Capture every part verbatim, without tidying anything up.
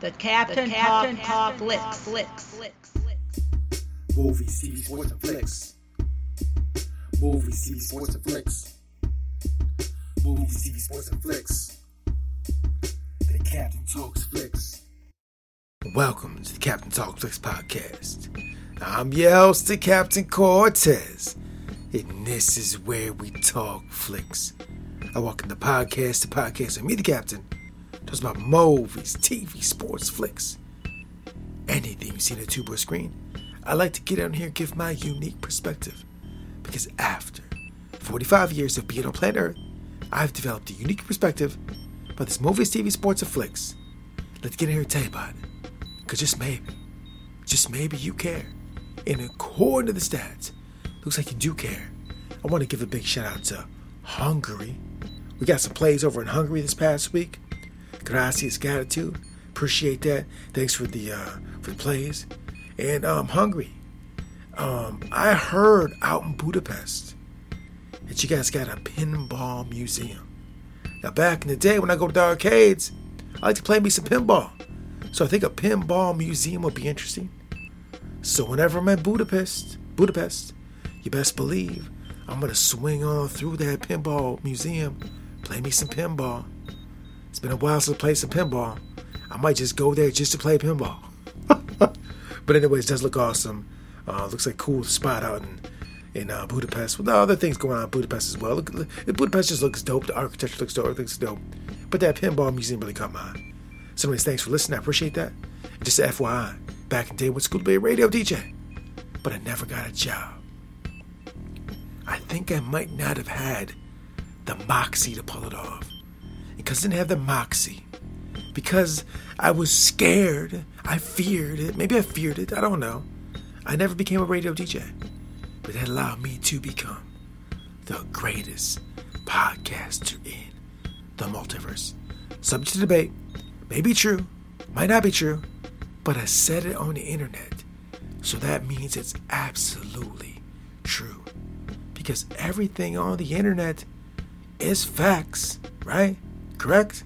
The Captain Pop Flicks. Movies, T V, sports, and flicks. Movies, T V, sports, and flicks. Movies, T V, sports, and flicks. The Captain Talks Flicks. Welcome to the Captain Talks Flicks podcast. I'm your host, the Captain Cortez, and this is where we talk flicks. I welcome the podcast, the podcast with me, the Captain. Talks about movies, T V, sports, flicks. Anything you see on a tube or screen, I like to get on here and give my unique perspective. Because after forty-five years of being on planet Earth, I've developed a unique perspective about this movies, T V, sports, and flicks. Let's get in here and tell you about it. Because just maybe, just maybe you care. And according to the stats, looks like you do care. I want to give a big shout out to Hungary. We got some plays over in Hungary this past week. Gracias, gratitude. Appreciate that. Thanks for the uh, for the plays. And um, Hungary. Um, I heard out in Budapest that you guys got a pinball museum. Now, back in the day when I go to the arcades, I like to play me some pinball. So I think a pinball museum would be interesting. So whenever I'm in Budapest, Budapest, you best believe I'm gonna swing on through that pinball museum, play me some pinball. It's been a while since I played some pinball. I might just go there just to play pinball. But anyways, it does look awesome. Uh, looks like a cool spot out in, in uh, Budapest. Well, there are other things going on in Budapest as well. Look, look, Budapest just looks dope. The architecture looks dope. Everything looks dope. But that pinball museum really caught my eye. So anyways, thanks for listening. I appreciate that. And just F Y I, back in the day, I was school to be a radio D J. But I never got a job. I think I might not have had the moxie to pull it off. Because I didn't have the moxie. Because I was scared. I feared it. Maybe I feared it. I don't know. I never became a radio D J. But that allowed me to become the greatest podcaster in the multiverse. Subject to debate. May be true. Might not be true. But I said it on the internet. So that means it's absolutely true. Because everything on the internet is facts. Right? Correct?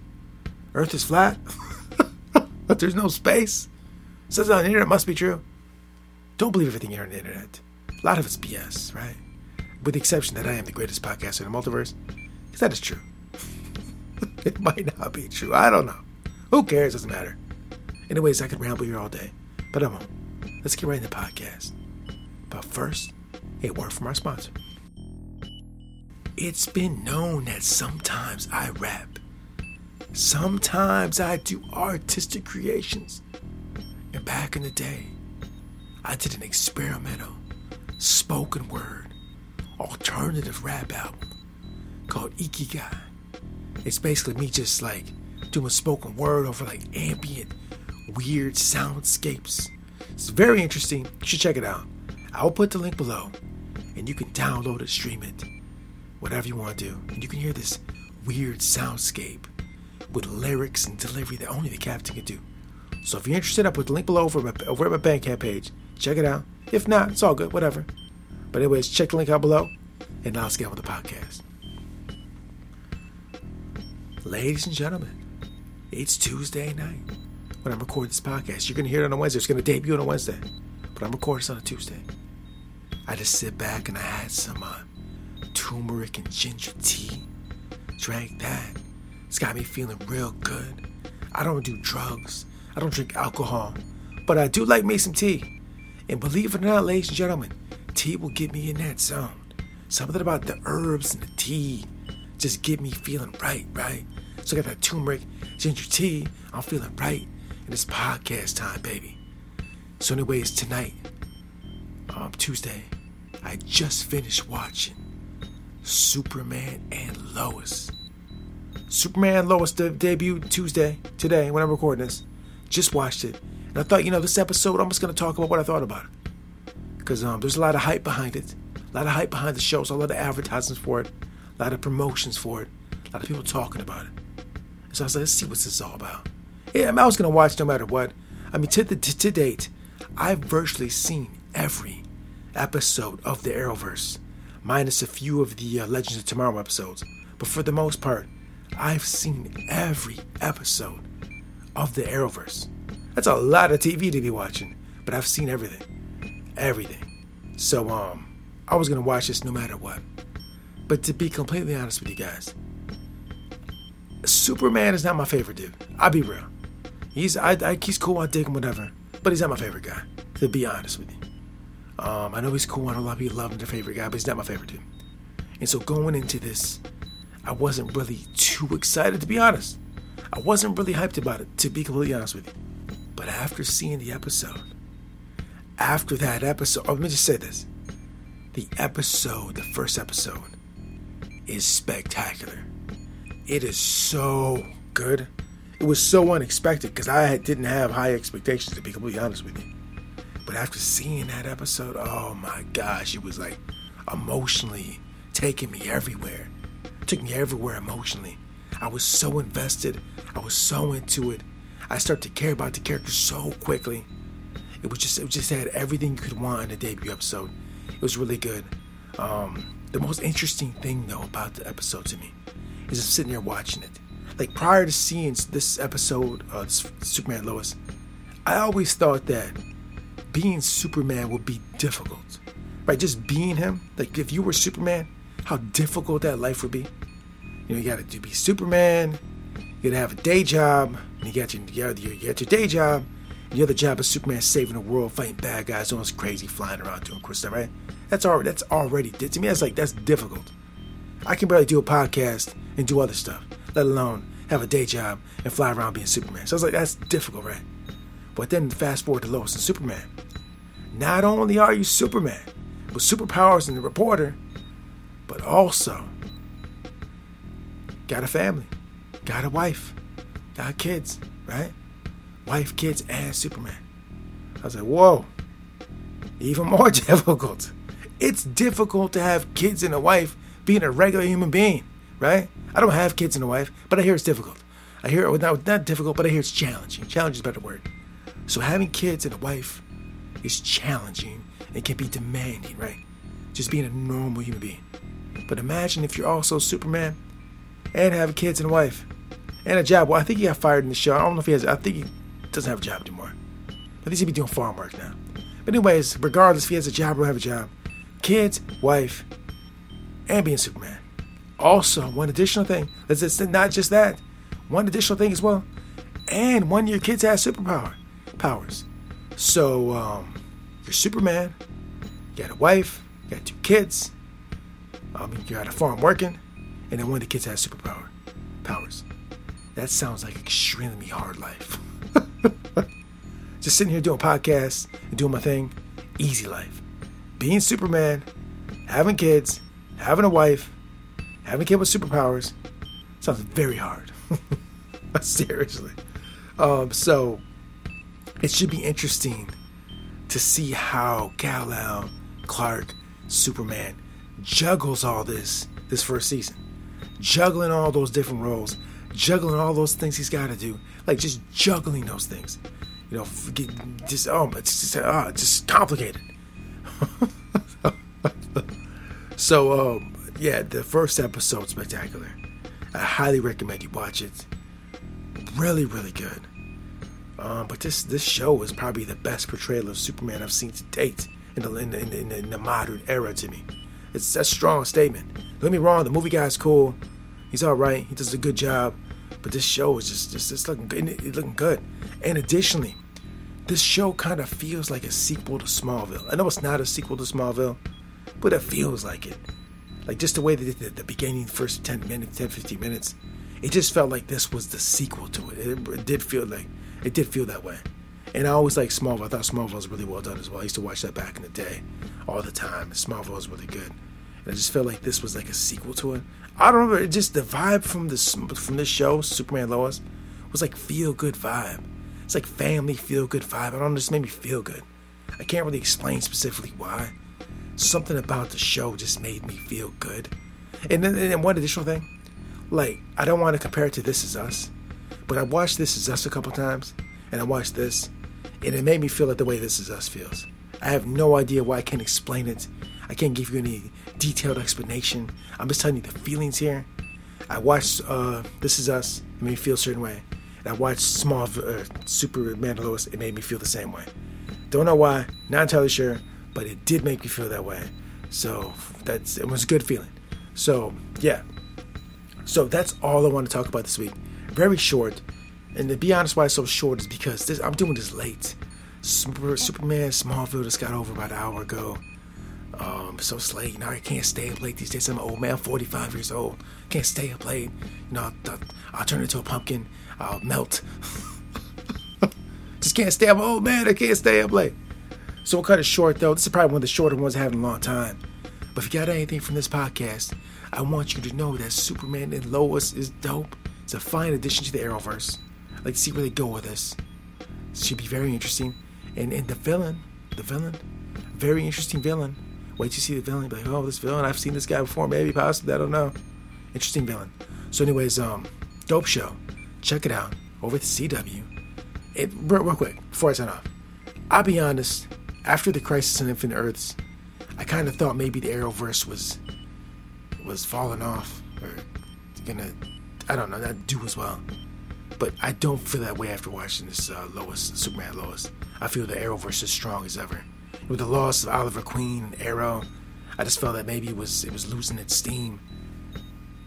Earth is flat? But there's no space? Says on the internet, must be true. Don't believe everything here on the internet. A lot of it's B S, right? With the exception that I am the greatest podcaster in the multiverse. Because that is true. It might not be true. I don't know. Who cares? Doesn't matter. Anyways, I could ramble here all day. But I won't. Let's get right into the podcast. But first, a word from our sponsor. It's been known that sometimes I rap. Sometimes I do artistic creations. And back in the day, I did an experimental, spoken word, alternative rap album called Ikigai. It's basically me just like doing spoken word over like ambient, weird soundscapes. It's very interesting. You should check it out. I'll put the link below and you can download it, stream it, whatever you want to do. And you can hear this weird soundscape with lyrics and delivery that only the Captain can do. So if you're interested, I put the link below over at my, over at my Bandcamp page. Check it out. If not, it's all good, whatever. But anyways, check the link out below, and now let's get on with the podcast. Ladies and gentlemen, it's Tuesday night when I'm recording this podcast. You're going to hear it on a Wednesday. It's going to debut on a Wednesday, but I'm recording this on a Tuesday. I just sit back and I had some uh, turmeric and ginger tea. Drank that. It's got me feeling real good. I don't do drugs. I don't drink alcohol. But I do like me some tea. And believe it or not, ladies and gentlemen, tea will get me in that zone. Something about the herbs and the tea just get me feeling right, right? So I got that turmeric, ginger tea. I'm feeling right. And it's podcast time, baby. So anyways, tonight, um, Tuesday, I just finished watching Superman and Lois. Superman and Lois de- debuted Tuesday, today, when I'm recording this. Just watched it. And I thought, you know, this episode, I'm just going to talk about what I thought about it. Because um, there's a lot of hype behind it. A lot of hype behind the show. So a lot of advertisements for it. A lot of promotions for it. A lot of people talking about it. So I was like, let's see what this is all about. Yeah, I, mean, I was going to watch no matter what. I mean, to, the, to, to date, I've virtually seen every episode of the Arrowverse. Minus a few of the uh, Legends of Tomorrow episodes. But for the most part, I've seen every episode of the Arrowverse. That's a lot of T V to be watching, but I've seen everything. Everything. So, um, I was going to watch this no matter what. But to be completely honest with you guys, Superman is not my favorite dude. I'll be real. He's I, I he's cool, I dig him, whatever. But he's not my favorite guy, to be honest with you. Um, I know he's cool, I know a lot of people love him, their favorite guy, but he's not my favorite dude. And so going into this, I wasn't really too excited, to be honest. I wasn't really hyped about it, to be completely honest with you. But after seeing the episode, after that episode, oh, let me just say this. The episode, the first episode, is spectacular. It is so good. It was so unexpected because I didn't have high expectations, to be completely honest with you. But after seeing that episode, oh my gosh, it was like emotionally taking me everywhere. It took me everywhere emotionally. I was so invested. I was so into it. I started to care about the characters so quickly. It was just, it just had everything you could want in the debut episode. It was really good. Um, the most interesting thing though about the episode to me is I'm sitting there watching it. Like prior to seeing this episode of Superman and Lois, I always thought that being Superman would be difficult, right? Just being him. Like if you were Superman, how difficult that life would be. You know, you gotta be Superman. You gotta have a day job. And you got your, you got your, you got your day job. And the other job is Superman saving the world, fighting bad guys, doing this crazy, flying around, doing cool stuff, right? That's already that's already to me. That's like that's difficult. I can barely do a podcast and do other stuff, let alone have a day job and fly around being Superman. So I was like, that's difficult, right? But then fast forward to Lois and Superman. Not only are you Superman with superpowers and a reporter, but also got a family, got a wife, got kids, right? Wife, kids, and Superman. I was like, whoa, even more difficult. It's difficult to have kids and a wife being a regular human being, right? I don't have kids and a wife, but I hear it's difficult. I hear it's not, not difficult, but I hear it's challenging. Challenge is a better word. So having kids and a wife is challenging and can be demanding, right? Just being a normal human being. But imagine if you're also Superman and have kids and a wife and a job. Well, I think he got fired in the show. I don't know if he has. I think he doesn't have a job anymore. At least he'd be doing farm work now. But anyways, regardless if he has a job or don't have a job, kids, wife, and being Superman. Also, one additional thing. It's not just that. One additional thing as well. And one of your kids has superpower powers. So, um, you're Superman. You got a wife. You got two kids. Um, you're at a farm working. And then one of the kids has superpower powers. That sounds like an extremely hard life. Just sitting here doing podcasts and doing my thing. Easy life. Being Superman. Having kids. Having a wife. Having a kid with superpowers sounds very hard. Seriously. Um, so, it should be interesting to see how Kal-El, Clark, Superman juggles all this this first season. Juggling all those different roles. Juggling all those things he's got to do. Like, just juggling those things. You know, just, oh, it's just, oh, it's just complicated. So, um, yeah, the first episode spectacular. I highly recommend you watch it. Really, really good. Um, but this this show is probably the best portrayal of Superman I've seen to date in the in the, in the, in the, in the modern era to me. It's a strong statement. Don't get me wrong, the movie guy's cool. He's all right. He does a good job. But this show is just just it's looking good. It's looking good. And additionally, this show kind of feels like a sequel to Smallville. I know it's not a sequel to Smallville, but it feels like it. Like, just the way they did the, the beginning, first ten minutes, ten, fifteen minutes, it just felt like this was the sequel to it. It, it did feel like, it did feel that way. And I always liked Smallville. I thought Smallville was really well done as well. I used to watch that back in the day all the time. Smallville was really good. And I just felt like this was like a sequel to it. I don't know, it just, the vibe from this, from this show, Superman Lois, was like feel-good vibe. It's like family feel-good vibe. I don't know, it just made me feel good. I can't really explain specifically why. Something about the show just made me feel good. And then and one additional thing, like, I don't want to compare it to This Is Us, but I watched This Is Us a couple times, and I watched this, and it made me feel like the way This Is Us feels. I have no idea why. I can't explain it. I can't give you any detailed explanation. I'm just telling you the feelings here. I watched uh, This Is Us. It made me feel a certain way. and I watched Smallville, uh, Superman and Lois, it made me feel the same way. Don't know why, not entirely sure, but it did make me feel that way. So that's it was a good feeling. So yeah. So that's all I want to talk about this week. Very short. And to be honest, why it's so short is because this, I'm doing this late. Super, Superman, Smallville just got over about an hour ago. Um, so it's late. You know, I can't stay up late these days. I'm an old man, forty-five years old. Can't stay up late. You know, I'll, I'll, I'll turn into a pumpkin. I'll melt. Just can't stay up. Oh, man, I can't stay up late. So we'll cut it short, though. This is probably one of the shorter ones I have in a long time. But if you got anything from this podcast, I want you to know that Superman and Lois is dope. It's a fine addition to the Arrowverse. I'd like to see where they go with this. This should be very interesting. And and the villain, the villain, very interesting villain. Wait to see the villain. Be like, oh, this villain, I've seen this guy before. Maybe, possibly, I don't know. Interesting villain. So anyways, um, dope show. Check it out. Over at the C W. It, real, real quick, before I sign off. I'll be honest, after the Crisis on Infinite Earths, I kind of thought maybe the Arrowverse was was falling off. Or gonna, I don't know, not do as well. But I don't feel that way after watching this uh, Lois, Superman Lois. I feel the Arrowverse is strong as ever. With the loss of Oliver Queen and Arrow, I just felt that maybe it was it was losing its steam.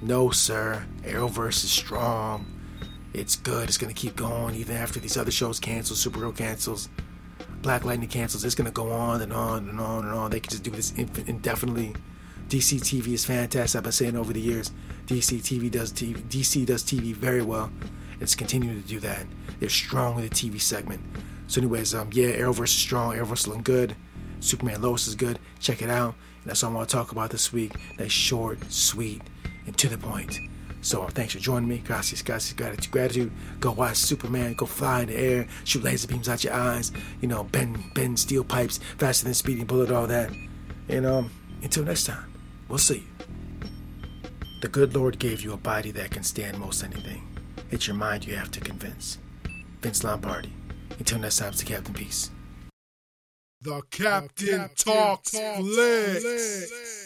No, sir. Arrowverse is strong. It's good. It's going to keep going even after these other shows cancel. Supergirl cancels. Black Lightning cancels. It's going to go on and on and on and on. They can just do this indefinitely. D C T V is fantastic. I've been saying over the years, D C T V does T V. D C does T V very well. It's continuing to do that. They're strong in the T V segment. So anyways, um, yeah, Arrowverse is strong. Arrowverse is looking good. Superman Lois is good. Check it out. And that's all I want to talk about this week. That's short, sweet, and to the point. So uh, thanks for joining me. Gracias, gracias, gratitude, gratitude. Go watch Superman. Go fly in the air. Shoot laser beams out your eyes. You know, bend, bend steel pipes faster than speeding bullet, all that. And um, until next time, we'll see you. The good Lord gave you a body that can stand most anything. It's your mind you have to convince. Vince Lombardi. Until next time, it's the Captain. Peace. The Captain, the Captain talks, talks flicks. flicks.